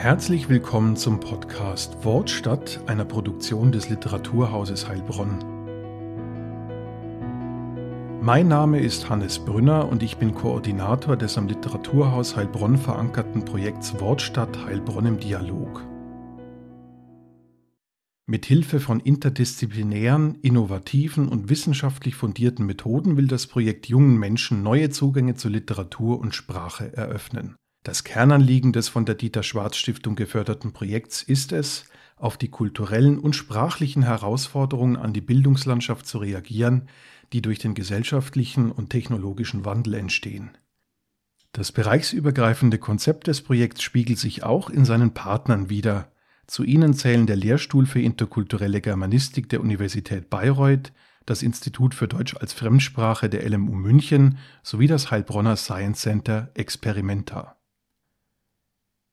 Herzlich willkommen zum Podcast Wortstatt, einer Produktion des Literaturhauses Heilbronn. Mein Name ist Hannes Brünner und ich bin Koordinator des am Literaturhaus Heilbronn verankerten Projekts Wortstatt Heilbronn im Dialog. Mit Hilfe von interdisziplinären, innovativen und wissenschaftlich fundierten Methoden will das Projekt jungen Menschen neue Zugänge zu Literatur und Sprache eröffnen. Das Kernanliegen des von der Dieter-Schwarz-Stiftung geförderten Projekts ist es, auf die kulturellen und sprachlichen Herausforderungen an die Bildungslandschaft zu reagieren, die durch den gesellschaftlichen und technologischen Wandel entstehen. Das bereichsübergreifende Konzept des Projekts spiegelt sich auch in seinen Partnern wider. Zu ihnen zählen der Lehrstuhl für interkulturelle Germanistik der Universität Bayreuth, das Institut für Deutsch als Fremdsprache der LMU München sowie das Heilbronner Science Center Experimenta.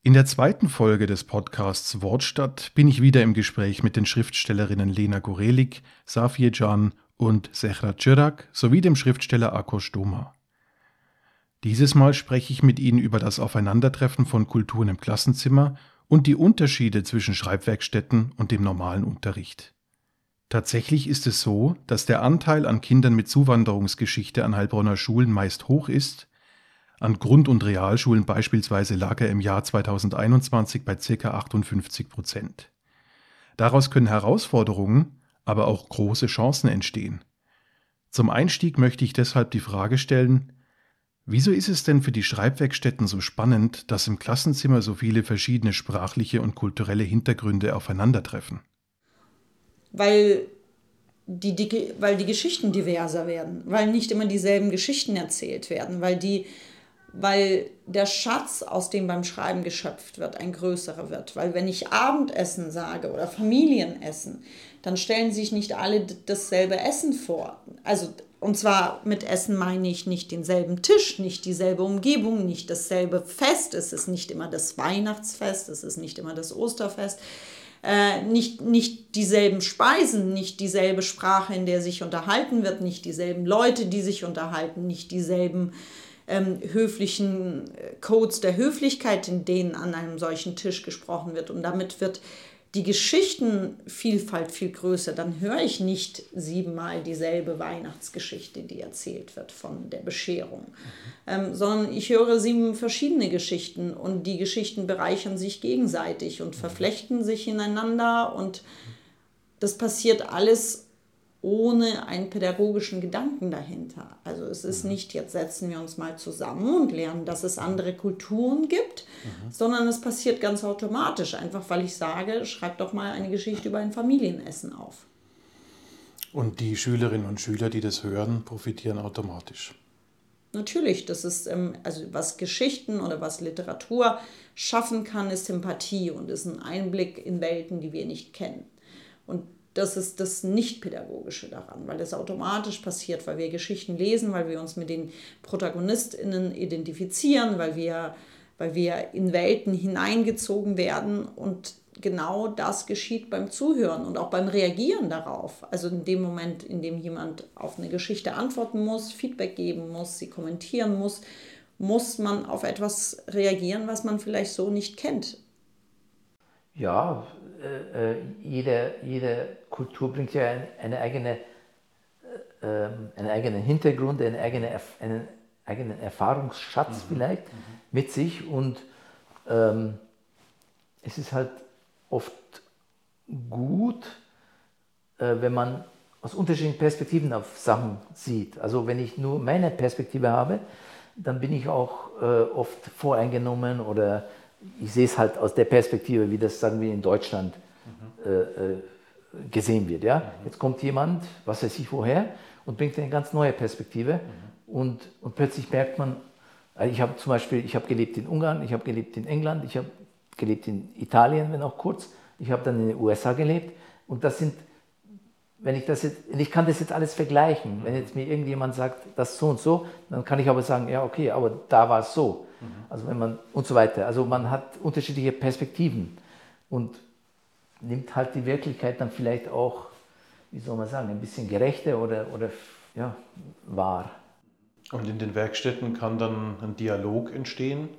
In der zweiten Folge des Podcasts Wortstatt bin ich wieder im Gespräch mit den Schriftstellerinnen Lena Gorelik, Safiye Can und Zehra Çırak sowie dem Schriftsteller Akos Doma. Dieses Mal spreche ich mit ihnen über das Aufeinandertreffen von Kulturen im Klassenzimmer und die Unterschiede zwischen Schreibwerkstätten und dem normalen Unterricht. Tatsächlich ist es so, dass der Anteil an Kindern mit Zuwanderungsgeschichte an Heilbronner Schulen meist hoch ist. An Grund- und Realschulen beispielsweise lag er im Jahr 2021 bei ca. 58%. Daraus können Herausforderungen, aber auch große Chancen entstehen. Zum Einstieg möchte ich deshalb die Frage stellen: Wieso ist es denn für die Schreibwerkstätten so spannend, dass im Klassenzimmer so viele verschiedene sprachliche und kulturelle Hintergründe aufeinandertreffen? Weil die Geschichten diverser werden, weil nicht immer dieselben Geschichten erzählt werden, weil der Schatz, aus dem beim Schreiben geschöpft wird, ein größerer wird. Weil wenn ich Abendessen sage oder Familienessen, dann stellen sich nicht alle dasselbe Essen vor. Also, und zwar mit Essen meine ich nicht denselben Tisch, nicht dieselbe Umgebung, nicht dasselbe Fest. Es ist nicht immer das Weihnachtsfest, es ist nicht immer das Osterfest. Nicht dieselben Speisen, nicht dieselbe Sprache, in der sich unterhalten wird, nicht dieselben Leute, die sich unterhalten, nicht dieselben höflichen Codes der Höflichkeit, in denen an einem solchen Tisch gesprochen wird. Und damit wird die Geschichtenvielfalt viel größer. Dann höre ich nicht 7-mal dieselbe Weihnachtsgeschichte, die erzählt wird von der Bescherung, sondern ich höre 7 verschiedene Geschichten und die Geschichten bereichern sich gegenseitig und verflechten sich ineinander, und das passiert alles ohne einen pädagogischen Gedanken dahinter. Also es ist nicht, jetzt setzen wir uns mal zusammen und lernen, dass es andere Kulturen gibt, sondern es passiert ganz automatisch, einfach weil ich sage, schreib doch mal eine Geschichte über ein Familienessen auf. Und die Schülerinnen und Schüler, die das hören, profitieren automatisch. Natürlich, das ist, also was Geschichten oder was Literatur schaffen kann, ist Empathie und ist ein Einblick in Welten, die wir nicht kennen. Und das ist das Nicht-Pädagogische daran, weil das automatisch passiert, weil wir Geschichten lesen, weil wir uns mit den ProtagonistInnen identifizieren, weil wir in Welten hineingezogen werden, und genau das geschieht beim Zuhören und auch beim Reagieren darauf. Also in dem Moment, in dem jemand auf eine Geschichte antworten muss, Feedback geben muss, sie kommentieren muss, muss man auf etwas reagieren, was man vielleicht so nicht kennt. Ja, jede Kultur bringt ja einen eigenen Hintergrund, einen eigenen Erfahrungsschatz vielleicht mit sich, und es ist halt oft gut, wenn man aus unterschiedlichen Perspektiven auf Sachen sieht. Also wenn ich nur meine Perspektive habe, dann bin ich auch oft voreingenommen, oder ich sehe es halt aus der Perspektive, wie das, sagen wir, in Deutschland gesehen wird. Ja? Jetzt kommt jemand, was weiß ich woher, und bringt eine ganz neue Perspektive. Und plötzlich merkt man, also ich habe gelebt in Ungarn, ich habe gelebt in England, ich habe gelebt in Italien, wenn auch kurz, ich habe dann in den USA gelebt. Und das sind, ich kann das jetzt alles vergleichen. Wenn jetzt mir irgendjemand sagt, das so und so, dann kann ich aber sagen, ja okay, aber da war es so. Also wenn man, und so weiter. Also man hat unterschiedliche Perspektiven und nimmt halt die Wirklichkeit dann vielleicht auch, wie soll man sagen, ein bisschen gerechter oder ja, wahr. Und in den Werkstätten kann dann ein Dialog entstehen,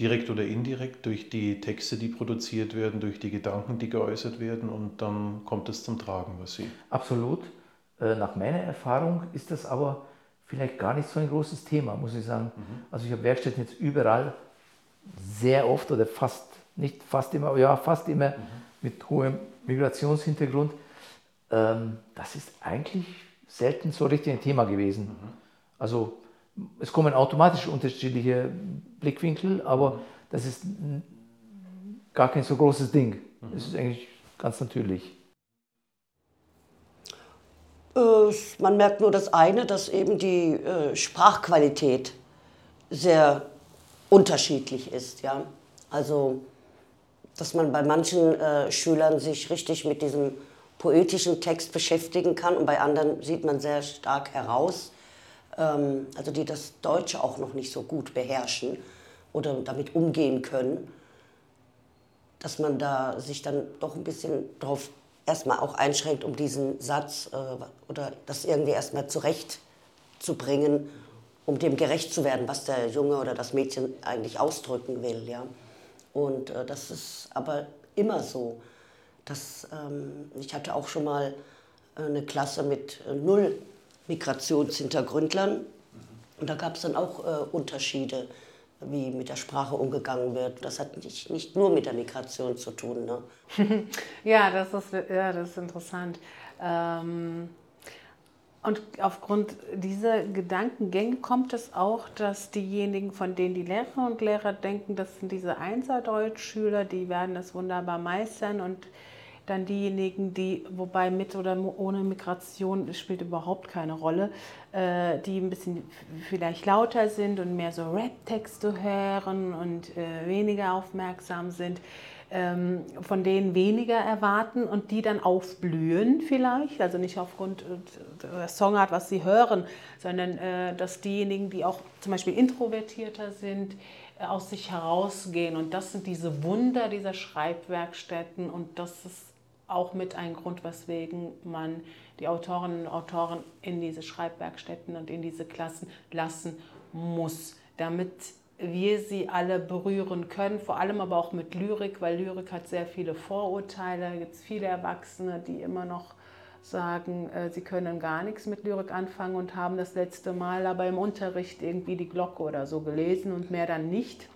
direkt oder indirekt durch die Texte, die produziert werden, durch die Gedanken, die geäußert werden, und dann kommt es zum Tragen, was Sie... Absolut. Nach meiner Erfahrung ist das aber vielleicht gar nicht so ein großes Thema, muss ich sagen. Mhm. Also ich habe Werkstätten jetzt überall sehr oft oder fast, nicht fast immer, aber ja fast immer mit hohem Migrationshintergrund. Das ist eigentlich selten so richtig ein Thema gewesen. Mhm. Also es kommen automatisch unterschiedliche Blickwinkel, aber das ist gar kein so großes Ding. Das ist eigentlich ganz natürlich. Man merkt nur das eine, dass eben die Sprachqualität sehr unterschiedlich ist. Ja? Also, dass man bei manchen Schülern sich richtig mit diesem poetischen Text beschäftigen kann und bei anderen sieht man sehr stark heraus, also die das Deutsche auch noch nicht so gut beherrschen oder damit umgehen können, dass man da sich dann doch ein bisschen drauf erstmal auch einschränkt, um diesen Satz oder das irgendwie erstmal zurechtzubringen, um dem gerecht zu werden, was der Junge oder das Mädchen eigentlich ausdrücken will. Ja? Und das ist aber immer so. Dass, ich hatte auch schon mal eine Klasse mit 0 Migrationshintergründlern und da gab es dann auch Unterschiede, wie mit der Sprache umgegangen wird. Das hat nicht nur mit der Migration zu tun. Ne? Ja, das ist interessant. Und aufgrund dieser Gedankengänge kommt es auch, dass diejenigen, von denen die Lehrerinnen und Lehrer denken, das sind diese Einserdeutschschüler, die werden das wunderbar meistern, und dann diejenigen, die, wobei mit oder ohne Migration, das spielt überhaupt keine Rolle, die ein bisschen vielleicht lauter sind und mehr so Rap-Texte hören und weniger aufmerksam sind, von denen weniger erwarten und die dann aufblühen vielleicht, also nicht aufgrund der Songart, was sie hören, sondern dass diejenigen, die auch zum Beispiel introvertierter sind, aus sich herausgehen, und das sind diese Wunder dieser Schreibwerkstätten, und das ist auch mit ein Grund, weswegen man die Autorinnen und Autoren in diese Schreibwerkstätten und in diese Klassen lassen muss, damit wir sie alle berühren können, vor allem aber auch mit Lyrik, weil Lyrik hat sehr viele Vorurteile. Da gibt es viele Erwachsene, die immer noch sagen, sie können gar nichts mit Lyrik anfangen und haben das letzte Mal aber im Unterricht irgendwie die Glocke oder so gelesen und mehr dann nicht.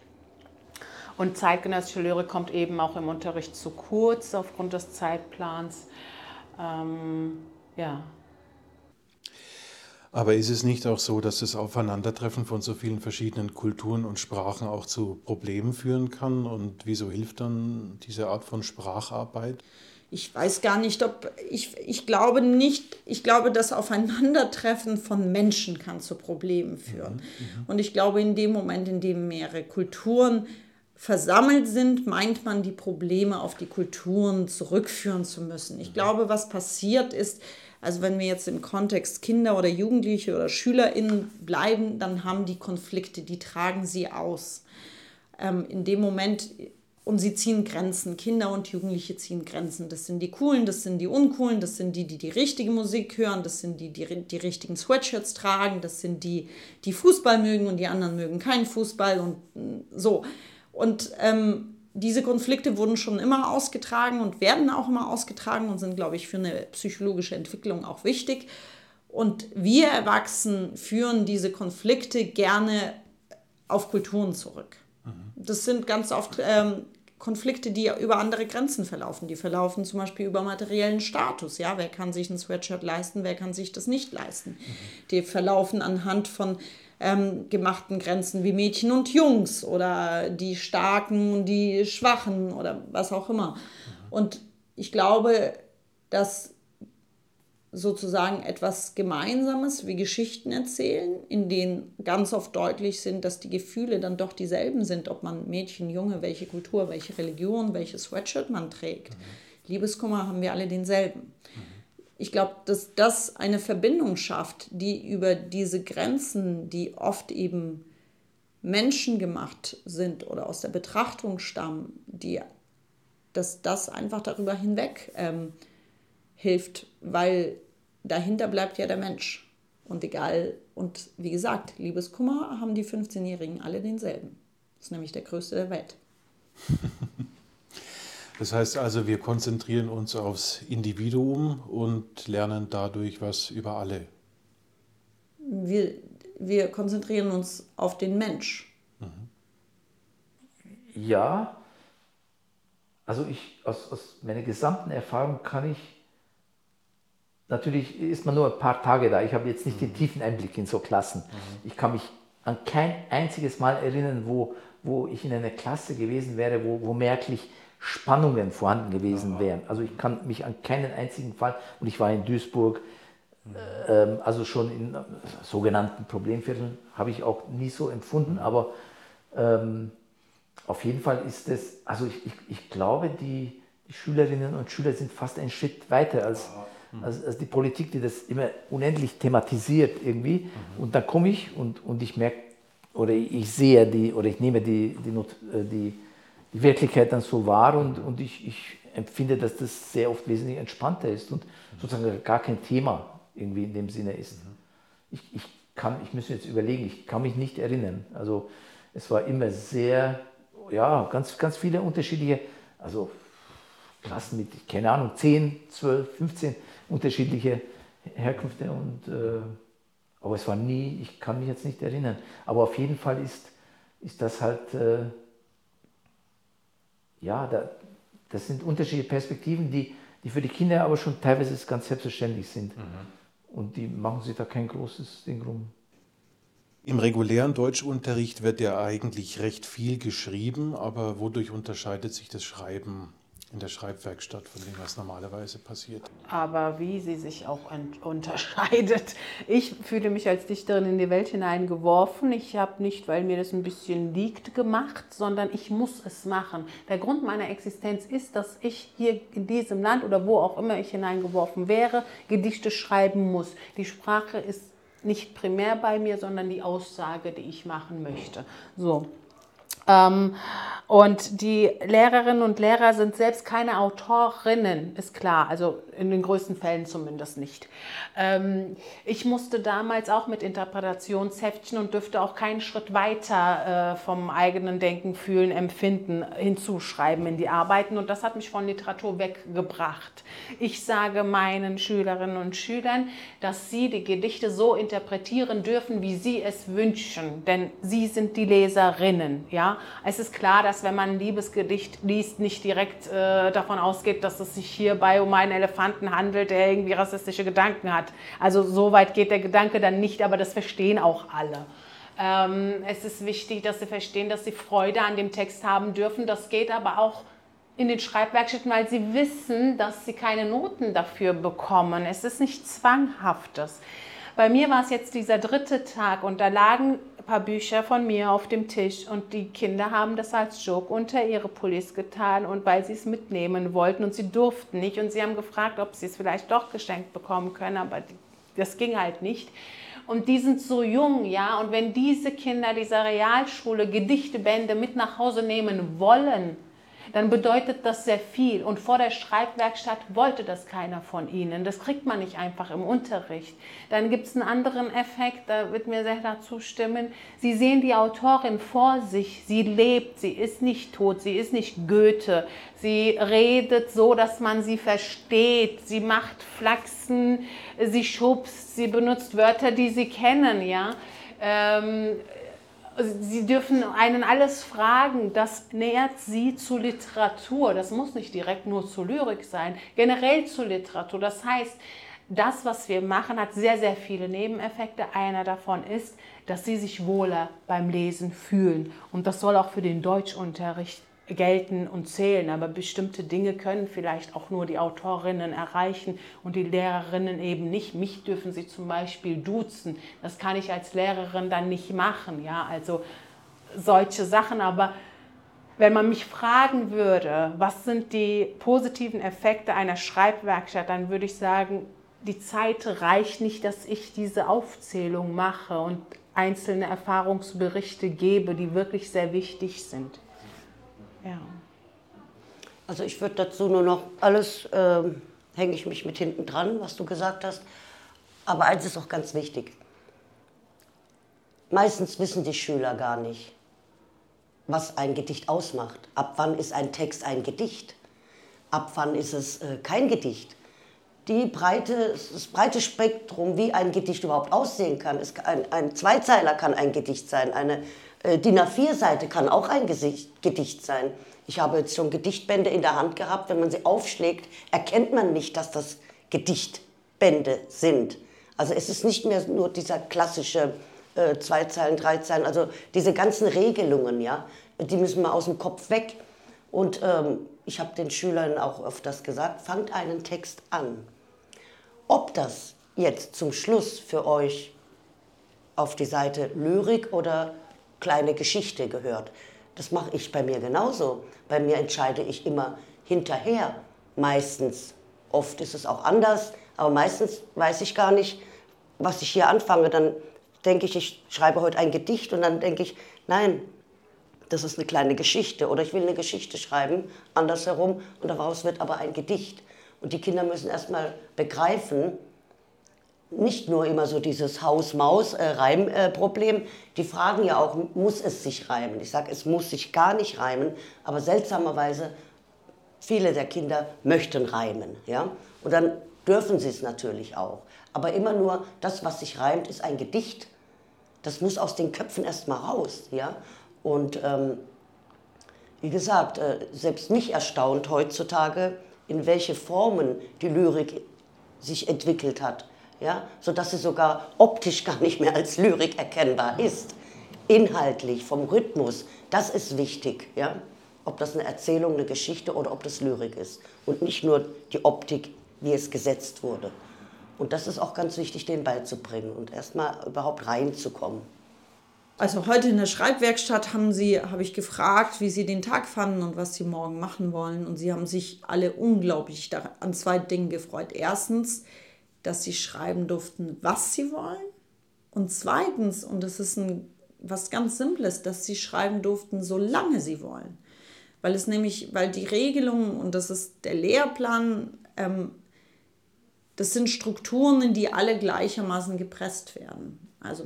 Und zeitgenössische Lyrik kommt eben auch im Unterricht zu kurz aufgrund des Zeitplans. Aber ist es nicht auch so, dass das Aufeinandertreffen von so vielen verschiedenen Kulturen und Sprachen auch zu Problemen führen kann? Und wieso hilft dann diese Art von Spracharbeit? Ich weiß gar nicht, ich glaube, das Aufeinandertreffen von Menschen kann zu Problemen führen. Und ich glaube, in dem Moment, in dem mehrere Kulturen versammelt sind, meint man, die Probleme auf die Kulturen zurückführen zu müssen. Ich glaube, was passiert ist, also wenn wir jetzt im Kontext Kinder oder Jugendliche oder SchülerInnen bleiben, dann haben die Konflikte, die tragen sie aus. In dem Moment, und sie ziehen Grenzen, Kinder und Jugendliche ziehen Grenzen. Das sind die Coolen, das sind die Uncoolen, das sind die, die die richtige Musik hören, das sind die, die die richtigen Sweatshirts tragen, das sind die, die Fußball mögen und die anderen mögen keinen Fußball und so. Und diese Konflikte wurden schon immer ausgetragen und werden auch immer ausgetragen und sind, glaube ich, für eine psychologische Entwicklung auch wichtig. Und wir Erwachsenen führen diese Konflikte gerne auf Kulturen zurück. Das sind ganz oft Konflikte, die über andere Grenzen verlaufen. Die verlaufen zum Beispiel über materiellen Status. Ja? Wer kann sich ein Sweatshirt leisten, wer kann sich das nicht leisten? Die verlaufen anhand von gemachten Grenzen wie Mädchen und Jungs oder die Starken und die Schwachen oder was auch immer. Und ich glaube, dass sozusagen etwas Gemeinsames wie Geschichten erzählen, in denen ganz oft deutlich sind, dass die Gefühle dann doch dieselben sind, ob man Mädchen, Junge, welche Kultur, welche Religion, welches Sweatshirt man trägt. Liebeskummer haben wir alle denselben. Ich glaube, dass das eine Verbindung schafft, die über diese Grenzen, die oft eben menschengemacht sind oder aus der Betrachtung stammen, dass das einfach darüber hinweg hilft, weil dahinter bleibt ja der Mensch. Und egal, und wie gesagt, Liebeskummer haben die 15-Jährigen alle denselben. Das ist nämlich der größte der Welt. Das heißt also, wir konzentrieren uns aufs Individuum und lernen dadurch was über alle. Wir konzentrieren uns auf den Mensch. Mhm. Ja, also aus meiner gesamten Erfahrung kann ich, natürlich ist man nur ein paar Tage da, ich habe jetzt nicht den tiefen Einblick in so Klassen. Mhm. Ich kann mich an kein einziges Mal erinnern, wo ich in einer Klasse gewesen wäre, wo merklich Spannungen vorhanden gewesen wären. Also ich kann mich an keinen einzigen Fall, und ich war in Duisburg, also schon in sogenannten Problemvierteln, habe ich auch nie so empfunden, aber auf jeden Fall ist es, also ich glaube, die Schülerinnen und Schüler sind fast einen Schritt weiter als die Politik, die das immer unendlich thematisiert irgendwie. Mhm. Und dann komme ich und ich merke, oder ich sehe die, oder ich nehme die Wirklichkeit dann so wahr und ich empfinde, dass das sehr oft wesentlich entspannter ist und sozusagen gar kein Thema irgendwie in dem Sinne ist. Ich muss jetzt überlegen, ich kann mich nicht erinnern. Also es war immer sehr, ganz, ganz viele unterschiedliche, also Klassen mit, keine Ahnung, 10, 12, 15 unterschiedliche Herkünfte und aber es war nie, ich kann mich jetzt nicht erinnern. Aber auf jeden Fall ist das halt das sind unterschiedliche Perspektiven, die für die Kinder aber schon teilweise ganz selbstverständlich sind. Mhm. Und die machen sich da kein großes Ding rum. Im regulären Deutschunterricht wird ja eigentlich recht viel geschrieben, aber wodurch unterscheidet sich das Schreiben in der Schreibwerkstatt von dem, was normalerweise passiert? Aber wie sie sich auch unterscheidet. Ich fühle mich als Dichterin in die Welt hineingeworfen. Ich habe nicht, weil mir das ein bisschen liegt, gemacht, sondern ich muss es machen. Der Grund meiner Existenz ist, dass ich hier in diesem Land oder wo auch immer ich hineingeworfen wäre, Gedichte schreiben muss. Die Sprache ist nicht primär bei mir, sondern die Aussage, die ich machen möchte. So. Und die Lehrerinnen und Lehrer sind selbst keine Autorinnen, ist klar, also in den größten Fällen zumindest nicht. Ich musste damals auch mit Interpretationsheftchen und dürfte auch keinen Schritt weiter vom eigenen Denken, Fühlen, Empfinden hinzuschreiben in die Arbeiten und das hat mich von Literatur weggebracht. Ich sage meinen Schülerinnen und Schülern, dass sie die Gedichte so interpretieren dürfen, wie sie es wünschen, denn sie sind die Leserinnen, ja. Es ist klar, dass wenn man ein Liebesgedicht liest, nicht direkt davon ausgeht, dass es sich hierbei um einen Elefanten handelt, der irgendwie rassistische Gedanken hat. Also so weit geht der Gedanke dann nicht, aber das verstehen auch alle. Es ist wichtig, dass sie verstehen, dass sie Freude an dem Text haben dürfen. Das geht aber auch in den Schreibwerkstätten, weil sie wissen, dass sie keine Noten dafür bekommen. Es ist nichts Zwanghaftes. Bei mir war es jetzt dieser dritte Tag und da lagen paar Bücher von mir auf dem Tisch und die Kinder haben das als Joke unter ihre Pullis getan und weil sie es mitnehmen wollten und sie durften nicht und sie haben gefragt, ob sie es vielleicht doch geschenkt bekommen können, aber das ging halt nicht. Und die sind so jung, ja, und wenn diese Kinder dieser Realschule Gedichtebände mit nach Hause nehmen wollen, dann bedeutet das sehr viel. Und vor der Schreibwerkstatt wollte das keiner von ihnen. Das kriegt man nicht einfach im Unterricht. Dann gibt es einen anderen Effekt, da wird mir Zehra zustimmen. Sie sehen die Autorin vor sich, sie lebt, sie ist nicht tot, sie ist nicht Goethe. Sie redet so, dass man sie versteht, sie macht Flachsen, sie schubst, sie benutzt Wörter, die sie kennen, ja. Sie dürfen einen alles fragen, das nähert sie zu Literatur. Das muss nicht direkt nur zu Lyrik sein, generell zu Literatur. Das heißt, das, was wir machen, hat sehr, sehr viele Nebeneffekte. Einer davon ist, dass sie sich wohler beim Lesen fühlen. Und das soll auch für den Deutschunterricht gelten und zählen. Aber bestimmte Dinge können vielleicht auch nur die Autorinnen erreichen und die Lehrerinnen eben nicht. Mich dürfen sie zum Beispiel duzen. Das kann ich als Lehrerin dann nicht machen. Ja, also solche Sachen. Aber wenn man mich fragen würde, was sind die positiven Effekte einer Schreibwerkstatt, dann würde ich sagen, die Zeit reicht nicht, dass ich diese Aufzählung mache und einzelne Erfahrungsberichte gebe, die wirklich sehr wichtig sind. Ja. Also ich würde dazu nur noch, alles hänge ich mich mit hinten dran, was du gesagt hast, aber eins ist auch ganz wichtig. Meistens wissen die Schüler gar nicht, was ein Gedicht ausmacht. Ab wann ist ein Text ein Gedicht? Ab wann ist es kein Gedicht? Das breite Spektrum, wie ein Gedicht überhaupt aussehen kann. Ein Zweizeiler kann ein Gedicht sein, eine DIN A4-Seite kann auch ein Gedicht sein. Ich habe jetzt schon Gedichtbände in der Hand gehabt, wenn man sie aufschlägt, erkennt man nicht, dass das Gedichtbände sind. Also es ist nicht mehr nur dieser klassische zwei Zeilen, drei Zeilen, also diese ganzen Regelungen, ja, die müssen mal aus dem Kopf weg. Und ich habe den Schülern auch öfters gesagt, fangt einen Text an. Ob das jetzt zum Schluss für euch auf die Seite Lyrik oder kleine Geschichte gehört, das mache ich bei mir genauso. Bei mir entscheide ich immer hinterher, meistens. Oft ist es auch anders, aber meistens weiß ich gar nicht, was ich hier anfange. Dann denke ich, ich schreibe heute ein Gedicht und dann denke ich, nein, das ist eine kleine Geschichte oder ich will eine Geschichte schreiben, andersherum, und daraus wird aber ein Gedicht. Und die Kinder müssen erstmal begreifen, nicht nur immer so dieses Haus-Maus-Reim-Problem, die fragen ja auch, muss es sich reimen? Ich sage, es muss sich gar nicht reimen, aber seltsamerweise, viele der Kinder möchten reimen. Ja? Und dann dürfen sie es natürlich auch. Aber immer nur, das, was sich reimt, ist ein Gedicht. Das muss aus den Köpfen erstmal raus. Ja? Und wie gesagt, selbst mich erstaunt heutzutage, in welche Formen die Lyrik sich entwickelt hat. Ja, sodass sie sogar optisch gar nicht mehr als Lyrik erkennbar ist. Inhaltlich, vom Rhythmus, das ist wichtig. Ja? Ob das eine Erzählung, eine Geschichte oder ob das Lyrik ist. Und nicht nur die Optik, wie es gesetzt wurde. Und das ist auch ganz wichtig, denen beizubringen und erstmal überhaupt reinzukommen. Also heute in der Schreibwerkstatt habe ich gefragt, wie sie den Tag fanden und was sie morgen machen wollen. Und sie haben sich alle unglaublich an zwei Dingen gefreut. Erstens, dass sie schreiben durften, was sie wollen. Und zweitens, und das ist was ganz Simples, dass sie schreiben durften, solange sie wollen. Weil die Regelungen, und das ist der Lehrplan, das sind Strukturen, in die alle gleichermaßen gepresst werden. Also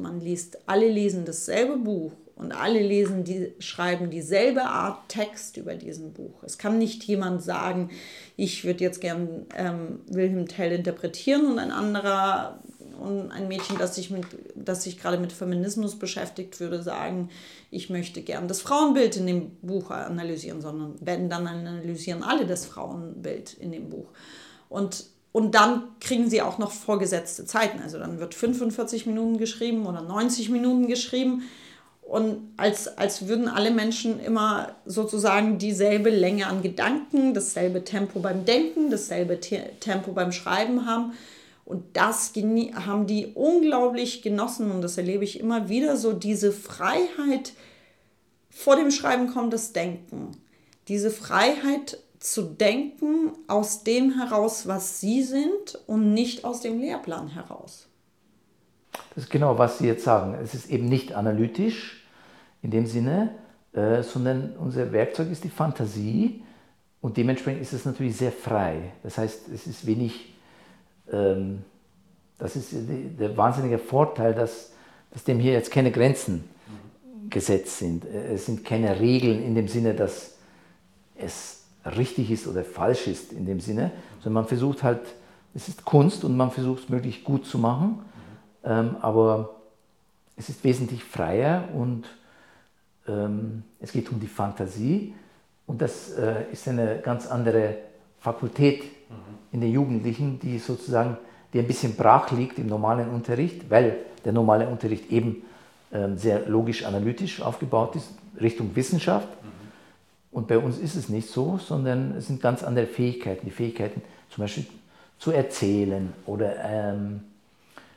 alle lesen dasselbe Buch und alle schreiben dieselbe Art Text über diesen Buch. Es kann nicht jemand sagen, ich würde jetzt gern Wilhelm Tell interpretieren und ein Mädchen, das sich gerade mit Feminismus beschäftigt, würde sagen, ich möchte gern das Frauenbild in dem Buch analysieren, sondern dann analysieren alle das Frauenbild in dem Buch. Und dann kriegen sie auch noch vorgesetzte Zeiten. Also dann wird 45 Minuten geschrieben oder 90 Minuten geschrieben. Und als würden alle Menschen immer sozusagen dieselbe Länge an Gedanken, dasselbe Tempo beim Denken, dasselbe Tempo beim Schreiben haben. Und das haben die unglaublich genossen. Und das erlebe ich immer wieder, so diese Freiheit, vor dem Schreiben kommt das Denken. Diese Freiheit zu denken aus dem heraus, was sie sind und nicht aus dem Lehrplan heraus. Das ist genau, was Sie jetzt sagen. Es ist eben nicht analytisch in dem Sinne, sondern unser Werkzeug ist die Fantasie und dementsprechend ist es natürlich sehr frei. Das heißt, es ist wenig, das ist der wahnsinnige Vorteil, dass dem hier jetzt keine Grenzen gesetzt sind. Es sind keine Regeln in dem Sinne, dass es richtig ist oder falsch ist in dem Sinne, sondern man versucht halt, es ist Kunst und man versucht es möglichst gut zu machen, aber es ist wesentlich freier und es geht um die Fantasie und das ist eine ganz andere Fakultät in den Jugendlichen, die ein bisschen brach liegt im normalen Unterricht, weil der normale Unterricht eben sehr logisch-analytisch aufgebaut ist, Richtung Wissenschaft. Und bei uns ist es nicht so, sondern es sind ganz andere Fähigkeiten. Die Fähigkeiten zum Beispiel zu erzählen oder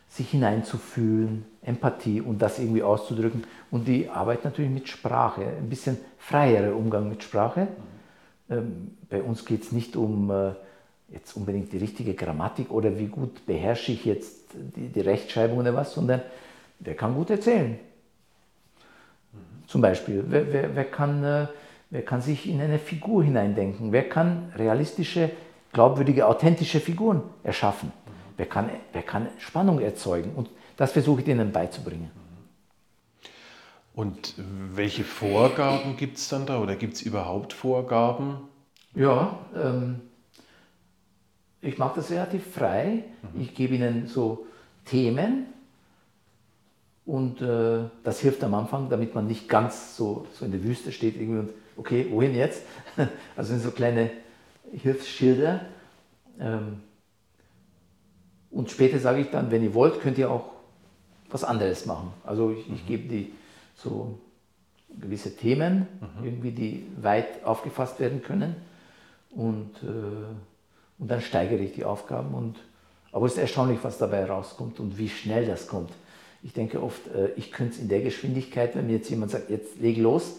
sich hineinzufühlen, Empathie und das irgendwie auszudrücken. Und die Arbeit natürlich mit Sprache, ein bisschen freierer Umgang mit Sprache. Bei uns geht es nicht um jetzt unbedingt die richtige Grammatik oder wie gut beherrsche ich jetzt die Rechtschreibung oder was, sondern wer kann gut erzählen? Zum Beispiel, wer kann sich in eine Figur hineindenken? Wer kann realistische, glaubwürdige, authentische Figuren erschaffen? Wer kann Spannung erzeugen? Und das versuche ich denen beizubringen. Und welche Vorgaben gibt es dann da oder gibt es überhaupt Vorgaben? Ja, ich mache das relativ frei. Ich gebe ihnen so Themen und das hilft am Anfang, damit man nicht ganz so in der Wüste steht irgendwie und okay, wohin jetzt? Also sind so kleine Hilfsschilder. Und später sage ich dann, wenn ihr wollt, könnt ihr auch was anderes machen. Also ich gebe die so gewisse Themen, irgendwie, die weit aufgefasst werden können. Und dann steigere ich die Aufgaben. Aber es ist erstaunlich, was dabei rauskommt und wie schnell das kommt. Ich denke oft, ich könnte es in der Geschwindigkeit, wenn mir jetzt jemand sagt, jetzt leg los,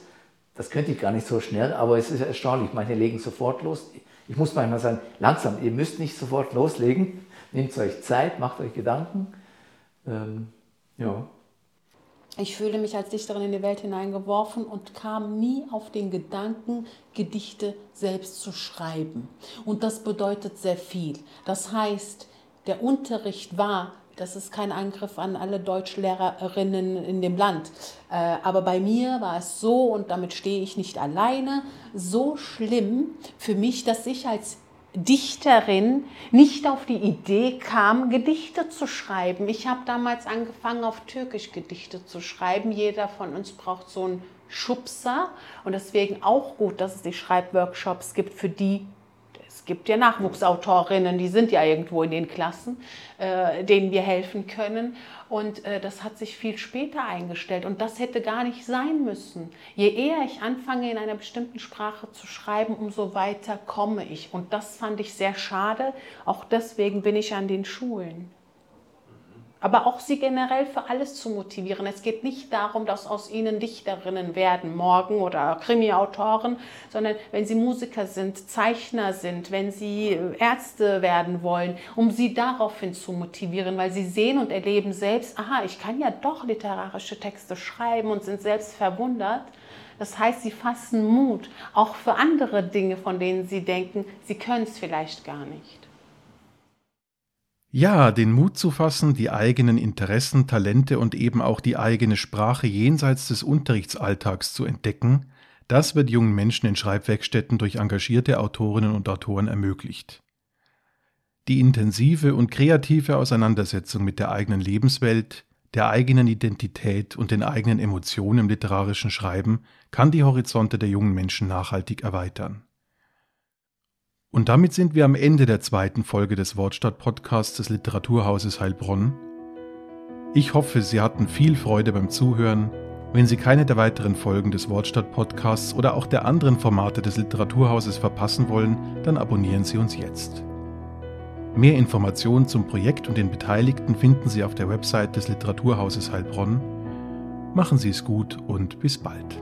das könnte ich gar nicht so schnell, aber es ist erstaunlich, manche legen sofort los. Ich muss manchmal sagen, langsam, ihr müsst nicht sofort loslegen, nehmt euch Zeit, macht euch Gedanken. Ja. Ich fühle mich als Dichterin in die Welt hineingeworfen und kam nie auf den Gedanken, Gedichte selbst zu schreiben. Und das bedeutet sehr viel. Das heißt, der Unterricht war, das ist kein Angriff an alle Deutschlehrerinnen in dem Land, aber bei mir war es so, und damit stehe ich nicht alleine, so schlimm für mich, dass ich als Dichterin nicht auf die Idee kam, Gedichte zu schreiben. Ich habe damals angefangen, auf Türkisch Gedichte zu schreiben. Jeder von uns braucht so einen Schubser und deswegen auch gut, dass es die Schreibworkshops gibt für die. Es gibt ja Nachwuchsautorinnen, die sind ja irgendwo in den Klassen, denen wir helfen können. Und das hat sich viel später eingestellt und das hätte gar nicht sein müssen. Je eher ich anfange, in einer bestimmten Sprache zu schreiben, umso weiter komme ich. Und das fand ich sehr schade. Auch deswegen bin ich an den Schulen. Aber auch sie generell für alles zu motivieren. Es geht nicht darum, dass aus ihnen Dichterinnen werden morgen oder Krimiautoren, sondern wenn sie Musiker sind, Zeichner sind, wenn sie Ärzte werden wollen, um sie daraufhin zu motivieren, weil sie sehen und erleben selbst, aha, ich kann ja doch literarische Texte schreiben und sind selbst verwundert. Das heißt, sie fassen Mut, auch für andere Dinge, von denen sie denken, sie können es vielleicht gar nicht. Ja, den Mut zu fassen, die eigenen Interessen, Talente und eben auch die eigene Sprache jenseits des Unterrichtsalltags zu entdecken, das wird jungen Menschen in Schreibwerkstätten durch engagierte Autorinnen und Autoren ermöglicht. Die intensive und kreative Auseinandersetzung mit der eigenen Lebenswelt, der eigenen Identität und den eigenen Emotionen im literarischen Schreiben kann die Horizonte der jungen Menschen nachhaltig erweitern. Und damit sind wir am Ende der zweiten Folge des Wortstatt-Podcasts des Literaturhauses Heilbronn. Ich hoffe, Sie hatten viel Freude beim Zuhören. Wenn Sie keine der weiteren Folgen des Wortstatt-Podcasts oder auch der anderen Formate des Literaturhauses verpassen wollen, dann abonnieren Sie uns jetzt. Mehr Informationen zum Projekt und den Beteiligten finden Sie auf der Website des Literaturhauses Heilbronn. Machen Sie es gut und bis bald.